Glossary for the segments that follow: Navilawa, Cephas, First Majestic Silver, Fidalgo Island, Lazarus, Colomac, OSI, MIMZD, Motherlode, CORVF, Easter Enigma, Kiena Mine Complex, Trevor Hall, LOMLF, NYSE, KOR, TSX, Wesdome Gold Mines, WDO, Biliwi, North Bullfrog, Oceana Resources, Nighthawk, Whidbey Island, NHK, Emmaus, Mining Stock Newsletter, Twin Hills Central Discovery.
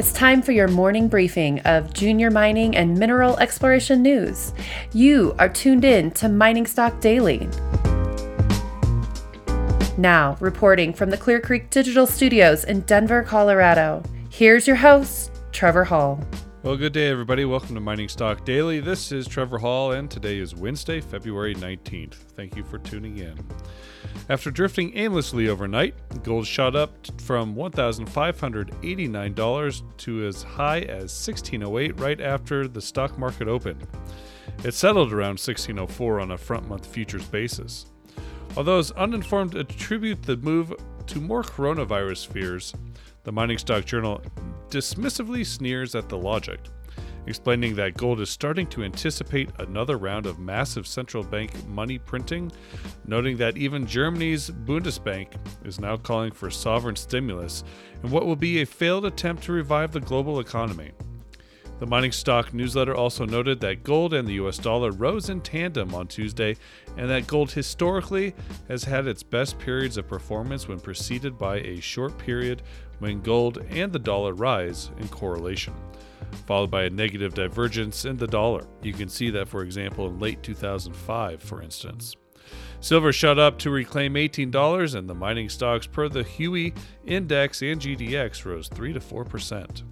It's time for your morning briefing of junior mining and mineral exploration news. You are tuned in to Mining Stock Daily. Now, reporting from the Clear Creek Digital Studios in Denver, Colorado, here's your host, Trevor Hall. Well, good day, everybody. Welcome to Mining Stock Daily. This is Trevor Hall, and today is Wednesday, February 19th. Thank you for tuning in. After drifting aimlessly overnight, gold shot up from $1,589 to as high as $1,608 right after the stock market opened. It settled around $1,604 on a front-month futures basis. Although those uninformed attribute the move to more coronavirus fears, the Mining Stock Journal dismissively sneers at the logic, explaining that gold is starting to anticipate another round of massive central bank money printing, noting that even Germany's Bundesbank is now calling for sovereign stimulus in what will be a failed attempt to revive the global economy. The Mining Stock Newsletter also noted that gold and the US dollar rose in tandem on Tuesday, and that gold historically has had its best periods of performance when preceded by a short period when gold and the dollar rise in correlation, followed by a negative divergence in the dollar. You can see that, for example, in late 2005, for instance. Silver shot up to reclaim $18, and the mining stocks per the Huey Index and GDX rose 3 to 4%.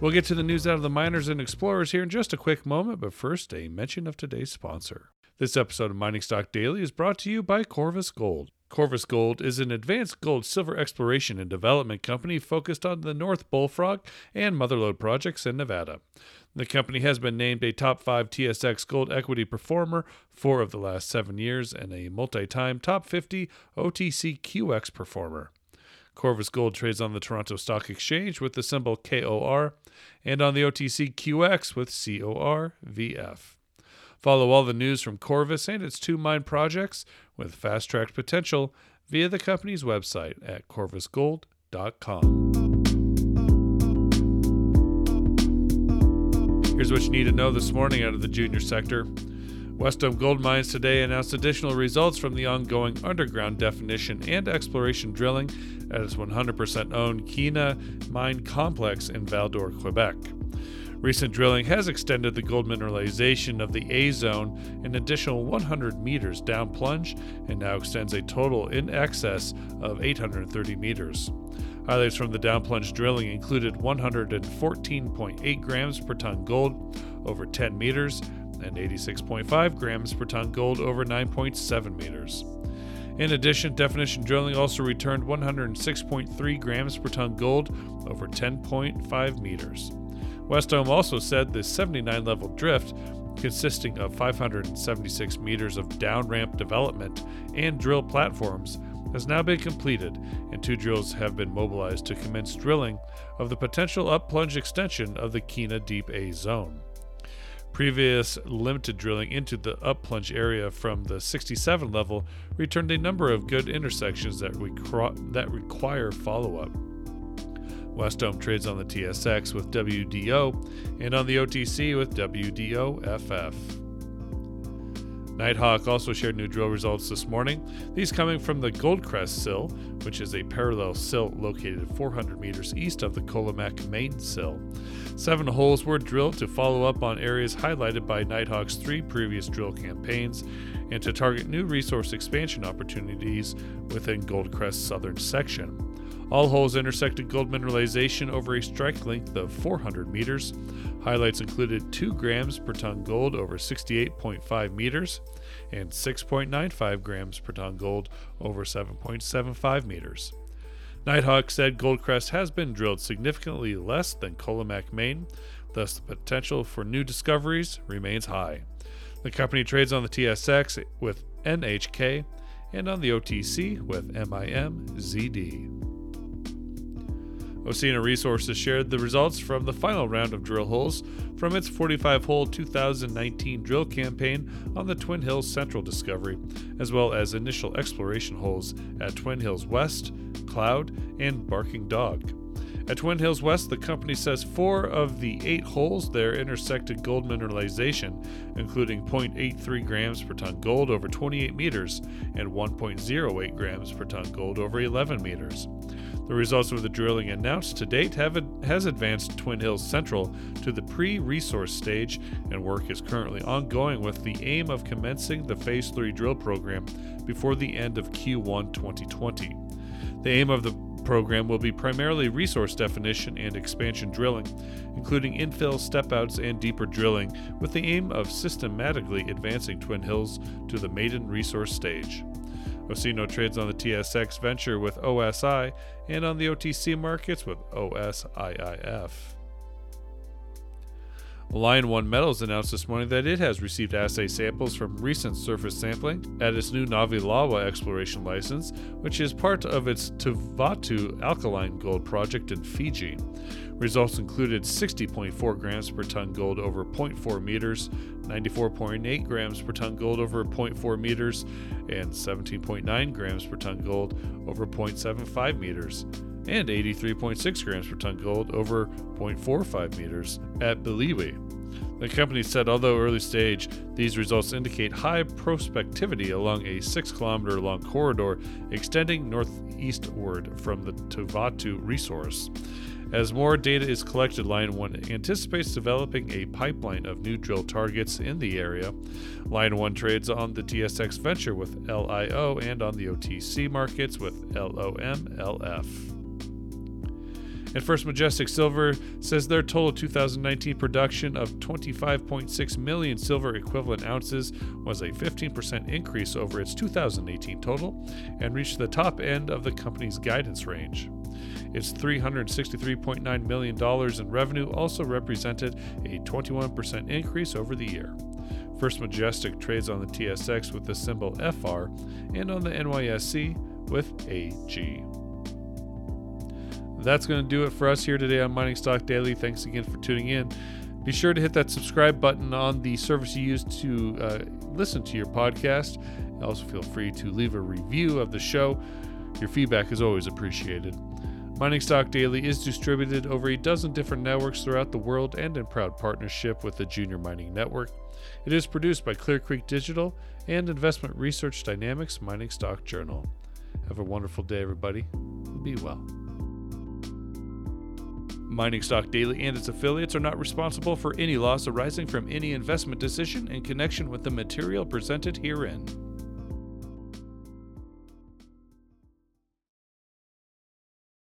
We'll get to the news out of the miners and explorers here in just a quick moment, but first, a mention of today's sponsor. This episode of Mining Stock Daily is brought to you by Corvus Gold. Corvus Gold is an advanced gold-silver exploration and development company focused on the North Bullfrog and Motherlode projects in Nevada. The company has been named a top 5 TSX gold equity performer 4 of the last 7 years and a multi-time top 50 OTCQX performer. Corvus Gold trades on the Toronto Stock Exchange with the symbol KOR and on the OTCQX with CORVF. Follow all the news from Corvus and its 2 mine projects with fast-tracked potential via the company's website at corvusgold.com. Here's what you need to know this morning out of the junior sector. Wesdome Gold Mines today announced additional results from the ongoing underground definition and exploration drilling at its 100% owned Kiena Mine Complex in Val d'Or, Quebec. Recent drilling has extended the gold mineralization of the A zone an additional 100 meters down plunge and now extends a total in excess of 830 meters. Highlights from the down plunge drilling included 114.8 grams per ton gold over 10 meters, and 86.5 grams per ton gold over 9.7 meters. In addition, definition drilling also returned 106.3 grams per ton gold over 10.5 meters. Wesdome also said the 79-level drift, consisting of 576 meters of down-ramp development and drill platforms, has now been completed, and 2 drills have been mobilized to commence drilling of the potential up-plunge extension of the Kiena Deep A zone. Previous limited drilling into the up-plunge area from the 67 level returned a number of good intersections that require follow-up. Wesdome trades on the TSX with WDO and on the OTC with WDOFF. Nighthawk also shared new drill results this morning, these coming from the Goldcrest Sill, which is a parallel sill located 400 meters east of the Colomac main sill. 7 holes were drilled to follow up on areas highlighted by Nighthawk's 3 previous drill campaigns and to target new resource expansion opportunities within Goldcrest's southern section. All holes intersected gold mineralization over a strike length of 400 meters. Highlights included 2 grams per ton gold over 68.5 meters and 6.95 grams per ton gold over 7.75 meters. Nighthawk said Goldcrest has been drilled significantly less than Colomac Main, thus the potential for new discoveries remains high. The company trades on the TSX with NHK and on the OTC with MIMZD. Oceana Resources shared the results from the final round of drill holes from its 45-hole 2019 drill campaign on the Twin Hills Central Discovery, as well as initial exploration holes at Twin Hills West, Cloud, and Barking Dog. At Twin Hills West, the company says 4 of the 8 holes there intersected gold mineralization, including 0.83 grams per ton gold over 28 meters and 1.08 grams per ton gold over 11 meters. The results of the drilling announced to date has advanced Twin Hills Central to the pre-resource stage, and work is currently ongoing with the aim of commencing the Phase 3 drill program before the end of Q1 2020. The aim of the program will be primarily resource definition and expansion drilling, including infill, step-outs, and deeper drilling, with the aim of systematically advancing Twin Hills to the maiden resource stage. Osino trades on the TSX Venture with OSI and on the OTC markets with OSIIF. Lion One Metals announced this morning that it has received assay samples from recent surface sampling at its new Navilawa exploration license, which is part of its Tuvatu alkaline gold project in Fiji. Results included 60.4 grams per ton gold over 0.4 meters, 94.8 grams per ton gold over 0.4 meters, and 17.9 grams per ton gold over 0.75 meters, and 83.6 grams per ton gold over 0.45 meters at Biliwi. The company said, although early stage, these results indicate high prospectivity along a 6-kilometer long corridor extending northeastward from the Tuvatu resource. As more data is collected, Lion 1 anticipates developing a pipeline of new drill targets in the area. Lion 1 trades on the TSX Venture with LIO and on the OTC markets with LOMLF. And First Majestic Silver says their total 2019 production of 25.6 million silver equivalent ounces was a 15% increase over its 2018 total and reached the top end of the company's guidance range. Its $363.9 million in revenue also represented a 21% increase over the year. First Majestic trades on the TSX with the symbol FR and on the NYSE with AG. That's going to do it for us here today on Mining Stock Daily. Thanks again for tuning in. Be sure to hit that subscribe button on the service you use to listen to your podcast. Also, feel free to leave a review of the show. Your feedback is always appreciated. Mining Stock Daily is distributed over a dozen different networks throughout the world and in proud partnership with the Junior Mining Network. It is produced by Clear Creek Digital and Investment Research Dynamics Mining Stock Journal. Have a wonderful day, everybody. Be well. Mining Stock Daily and its affiliates are not responsible for any loss arising from any investment decision in connection with the material presented herein.